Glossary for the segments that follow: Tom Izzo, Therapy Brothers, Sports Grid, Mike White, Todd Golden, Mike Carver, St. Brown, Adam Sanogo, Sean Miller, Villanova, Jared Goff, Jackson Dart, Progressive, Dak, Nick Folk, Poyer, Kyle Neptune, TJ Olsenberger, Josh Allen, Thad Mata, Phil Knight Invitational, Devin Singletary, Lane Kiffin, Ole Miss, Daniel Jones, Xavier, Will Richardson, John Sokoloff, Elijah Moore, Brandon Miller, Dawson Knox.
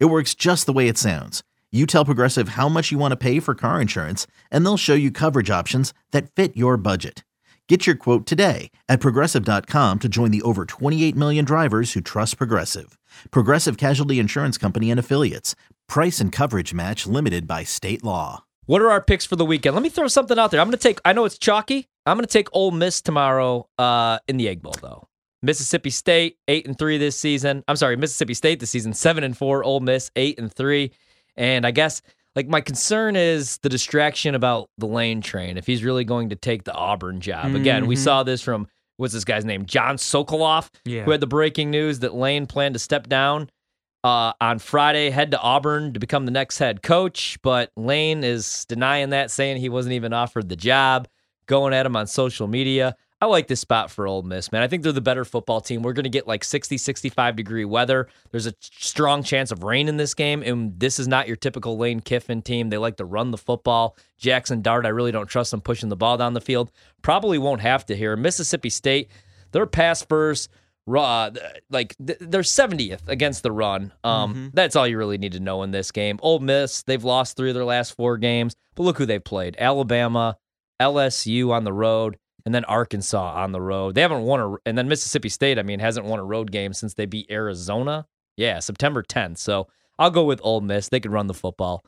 It works just the way it sounds. You tell Progressive how much you want to pay for car insurance, and they'll show you coverage options that fit your budget. Get your quote today at Progressive.com to join the over 28 million drivers who trust Progressive. Progressive Casualty Insurance Company and Affiliates. Price and coverage match limited by state law. What are our picks for the weekend? Let me throw something out there. I know it's chalky. I'm going to take Ole Miss tomorrow in the Egg Bowl, though. Mississippi State, 8-3 this season. I'm sorry, Mississippi State this season, 7-4. Ole Miss, 8-3. And I guess, my concern is the distraction about the Lane train, if he's really going to take the Auburn job. Mm-hmm. Again, we saw this from, what's this guy's name? John Sokoloff, who had the breaking news that Lane planned to step down on Friday, head to Auburn to become the next head coach. But Lane is denying that, saying he wasn't even offered the job, going at him on social media. I like this spot for Ole Miss, man. I think they're the better football team. We're going to get 60, 65-degree weather. There's a strong chance of rain in this game, and this is not your typical Lane Kiffin team. They like to run the football. Jackson Dart, I really don't trust him pushing the ball down the field. Probably won't have to here. Mississippi State, they're pass first. They're 70th against the run. That's all you really need to know in this game. Ole Miss, they've lost 3 of their last 4 games, but look who they've played. Alabama, LSU on the road, and then Arkansas on the road. They haven't won and then Mississippi State, hasn't won a road game since they beat Arizona. Yeah, September 10th. So I'll go with Ole Miss. They could run the football.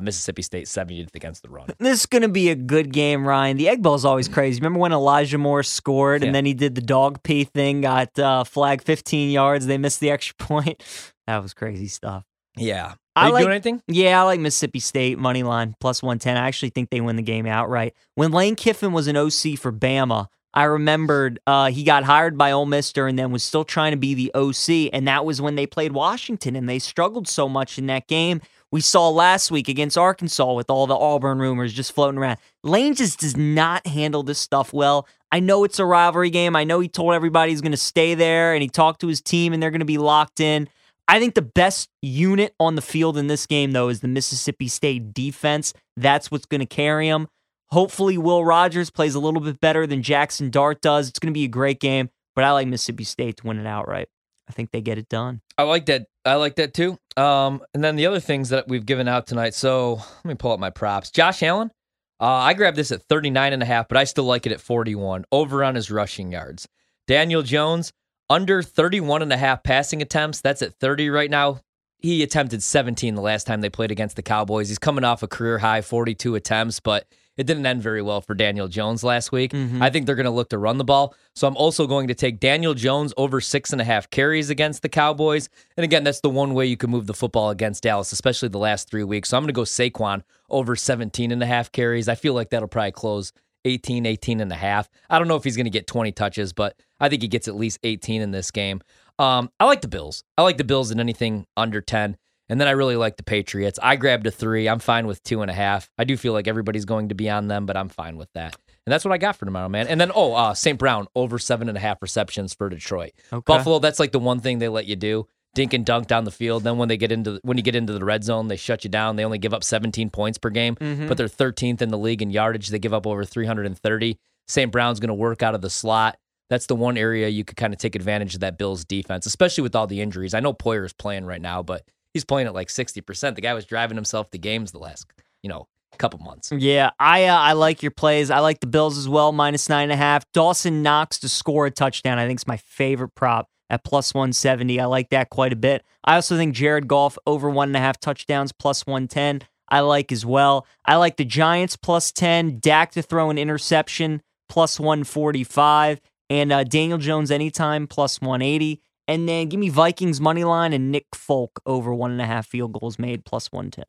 Mississippi State 70th against the run. This is going to be a good game, Ryan. The Egg Bowl is always crazy. Remember when Elijah Moore scored and then he did the dog pee thing, got flagged 15 yards, they missed the extra point? That was crazy stuff. Yeah. Doing anything? Yeah, I like Mississippi State, money line, +110. I actually think they win the game outright. When Lane Kiffin was an OC for Bama, I remembered he got hired by Ole Miss and then was still trying to be the OC, and that was when they played Washington, and they struggled so much in that game. We saw last week against Arkansas with all the Auburn rumors just floating around. Lane just does not handle this stuff well. I know it's a rivalry game. I know he told everybody he's going to stay there, and he talked to his team, and they're going to be locked in. I think the best unit on the field in this game, though, is the Mississippi State defense. That's what's going to carry them. Hopefully, Will Rogers plays a little bit better than Jackson Dart does. It's going to be a great game, but I like Mississippi State to win it outright. I think they get it done. I like that, too. And then the other things that we've given out tonight. So let me pull up my props. Josh Allen, I grabbed this at 39.5, but I still like it at 41, over on his rushing yards. Daniel Jones, under 31.5 passing attempts. That's at 30 right now. He attempted 17 the last time they played against the Cowboys. He's coming off a career-high 42 attempts, but it didn't end very well for Daniel Jones last week. Mm-hmm. I think they're going to look to run the ball. So I'm also going to take Daniel Jones over 6.5 carries against the Cowboys. And again, that's the one way you can move the football against Dallas, especially the last 3 weeks. So I'm going to go Saquon over 17.5 carries. I feel like that'll probably close 18.5. I don't know if he's going to get 20 touches, but I think he gets at least 18 in this game. I like the Bills. I like the Bills in anything under 10. And then I really like the Patriots. I grabbed a 3. I'm fine with 2.5. I do feel like everybody's going to be on them, but I'm fine with that. And that's what I got for tomorrow, man. And then, St. Brown, over 7.5 receptions for Detroit. Okay. Buffalo, that's the one thing they let you do. Dink and dunk down the field. Then when you get into the red zone, they shut you down. They only give up 17 points per game, but they're 13th in the league in yardage. They give up over 330. St. Brown's going to work out of the slot. That's the one area you could kind of take advantage of that Bills defense, especially with all the injuries. I know Poyer is playing right now, but he's playing at 60%. The guy was driving himself to games the last, couple months. Yeah, I like your plays. I like the Bills as well, -9.5. Dawson Knox to score a touchdown, I think is my favorite prop. At +170. I like that quite a bit. I also think Jared Goff over 1.5 touchdowns, +110. I like as well. I like the Giants, +10. Dak to throw an interception, +145. And Daniel Jones anytime, +180. And then give me Vikings money line and Nick Folk over 1.5 field goals made, +110.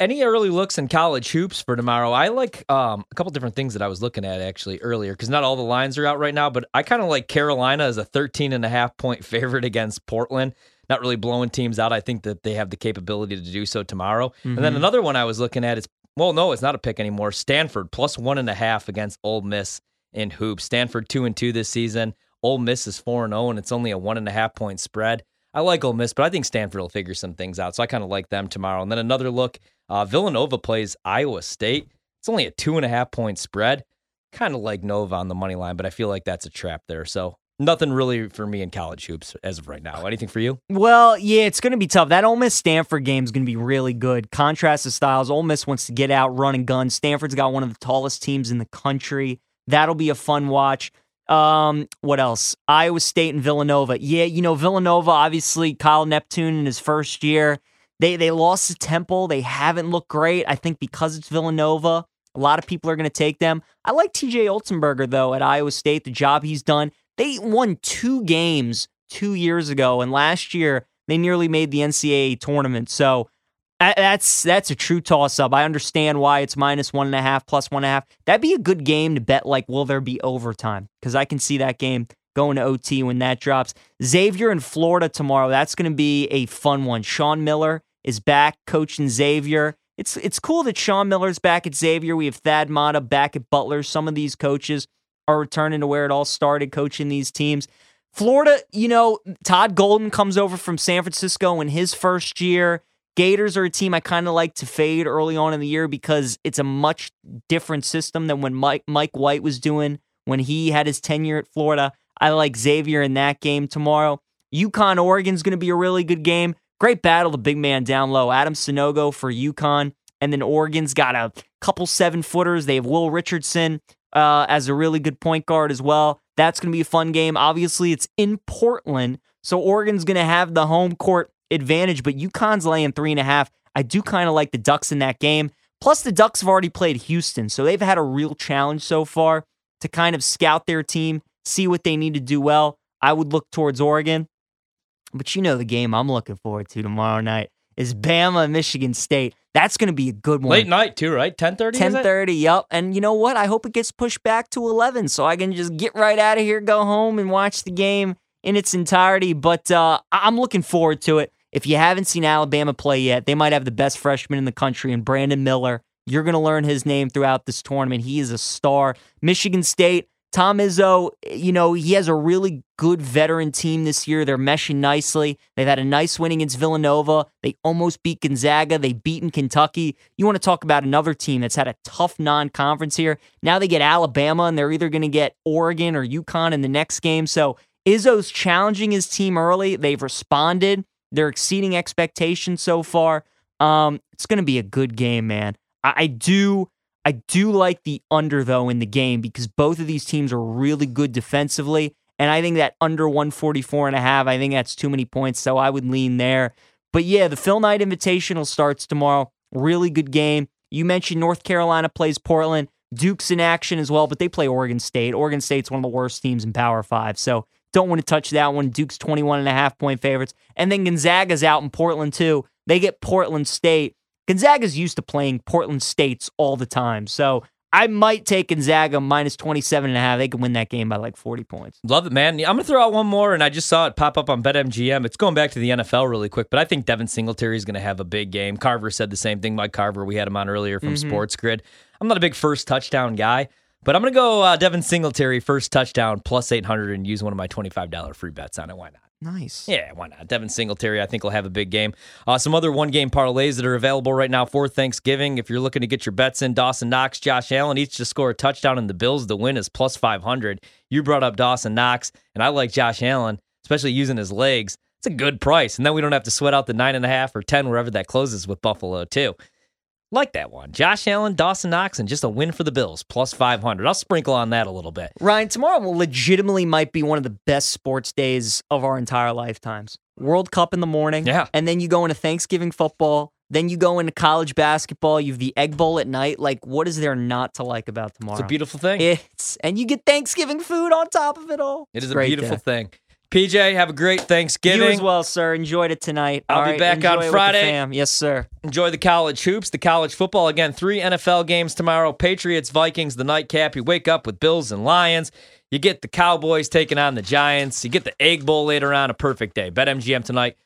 Any early looks in college hoops for tomorrow? I like a couple different things that I was looking at actually earlier because not all the lines are out right now, but I kind of like Carolina as a 13.5 point favorite against Portland. not really blowing teams out. I think that they have the capability to do so tomorrow. Mm-hmm. And then another one I was looking at is, well, no, it's not a pick anymore. Stanford +1.5 against Ole Miss in hoops. Stanford 2-2 this season. Ole Miss is 4-0, and it's only a 1.5-point spread. I like Ole Miss, but I think Stanford will figure some things out, so I kind of like them tomorrow. And then another look, Villanova plays Iowa State. It's only a 2.5-point spread. Kind of like Nova on the money line, but I feel like that's a trap there. So nothing really for me in college hoops as of right now. Anything for you? Well, yeah, it's going to be tough. That Ole Miss-Stanford game is going to be really good. Contrast of styles. Ole Miss wants to get out, run and gun. Stanford's got one of the tallest teams in the country. That'll be a fun watch. What else? Iowa State and Villanova. Yeah, you know, Villanova, obviously, Kyle Neptune in his first year. They lost to Temple. They haven't looked great. I think because it's Villanova, a lot of people are going to take them. I like TJ Olsenberger, though, at Iowa State, the job he's done. They won 2 games 2 years ago, and last year they nearly made the NCAA tournament. So that's a true toss-up. I understand why it's -1.5, +1.5. That'd be a good game to bet, like, will there be overtime? Because I can see that game going to OT when that drops. Xavier in Florida tomorrow. That's going to be a fun one. Sean Miller is back coaching Xavier. It's cool that Sean Miller's back at Xavier. We have Thad Mata back at Butler. Some of these coaches are returning to where it all started, coaching these teams. Florida, you know, Todd Golden comes over from San Francisco in his first year. Gators are a team I kind of like to fade early on in the year because it's a much different system than when Mike White was doing when he had his tenure at Florida. I like Xavier in that game tomorrow. UConn, Oregon's going to be a really good game. Great battle, the big man down low. Adam Sanogo for UConn. And then Oregon's got a couple 7-footers. They have Will Richardson as a really good point guard as well. That's going to be a fun game. Obviously, it's in Portland, so Oregon's going to have the home court advantage, but UConn's laying 3.5. I do kind of like the Ducks in that game. Plus, the Ducks have already played Houston, so they've had a real challenge so far to kind of scout their team, see what they need to do well. I would look towards Oregon. But you know the game I'm looking forward to tomorrow night is Bama and Michigan State. That's going to be a good one. Late night too, right? 10:30? 10:30, yep. And you know what? I hope it gets pushed back to 11 so I can just get right out of here, go home, and watch the game in its entirety. But I'm looking forward to it. If you haven't seen Alabama play yet, they might have the best freshman in the country, and Brandon Miller. You're going to learn his name throughout this tournament. He is a star. Michigan State, Tom Izzo, you know, he has a really good veteran team this year. They're meshing nicely. They've had a nice win against Villanova. They almost beat Gonzaga. They've beaten Kentucky. You want to talk about another team that's had a tough non-conference here. Now they get Alabama, and they're either going to get Oregon or UConn in the next game. So Izzo's challenging his team early. They've responded. They're exceeding expectations so far. It's going to be a good game, man. I do like the under, though, in the game because both of these teams are really good defensively, and I think that under 144.5, I think that's too many points, so I would lean there. But yeah, the Phil Knight Invitational starts tomorrow. Really good game. You mentioned North Carolina plays Portland. Duke's in action as well, but they play Oregon State. Oregon State's one of the worst teams in Power 5, so don't want to touch that one. Duke's 21.5-point favorites. And then Gonzaga's out in Portland, too. They get Portland State. Gonzaga's used to playing Portland States all the time, so I might take Gonzaga -27.5. They can win that game by like 40 points. Love it, man. I'm going to throw out one more, and I just saw it pop up on BetMGM. It's going back to the NFL really quick, but I think Devin Singletary is going to have a big game. Carver said the same thing. Mike Carver, we had him on earlier from Sports Grid. I'm not a big first touchdown guy, but I'm going to go Devin Singletary, first touchdown, +800, and use one of my $25 free bets on it. Why not? Nice. Yeah, why not? Devin Singletary, I think, will have a big game. Some other one-game parlays that are available right now for Thanksgiving. If you're looking to get your bets in, Dawson Knox, Josh Allen, each to score a touchdown, and the Bills, the win is +500. You brought up Dawson Knox, and I like Josh Allen, especially using his legs. It's a good price, and then we don't have to sweat out the 9.5 or 10, wherever that closes with Buffalo, too. Like that one. Josh Allen, Dawson Knox, and just a win for the Bills, +500. I'll sprinkle on that a little bit. Ryan, tomorrow legitimately might be one of the best sports days of our entire lifetimes. World Cup in the morning, yeah, and then you go into Thanksgiving football, then you go into college basketball, you have the Egg Bowl at night. Like, what is there not to like about tomorrow? It's a beautiful thing. And you get Thanksgiving food on top of it all. It is a beautiful thing. PJ, have a great Thanksgiving. You as well, sir. Enjoyed it tonight. I'll be back on Friday. Yes, sir. Enjoy the college hoops, the college football. Again, 3 NFL games tomorrow. Patriots, Vikings, the nightcap. You wake up with Bills and Lions. You get the Cowboys taking on the Giants. You get the Egg Bowl later on. A perfect day. BetMGM tonight.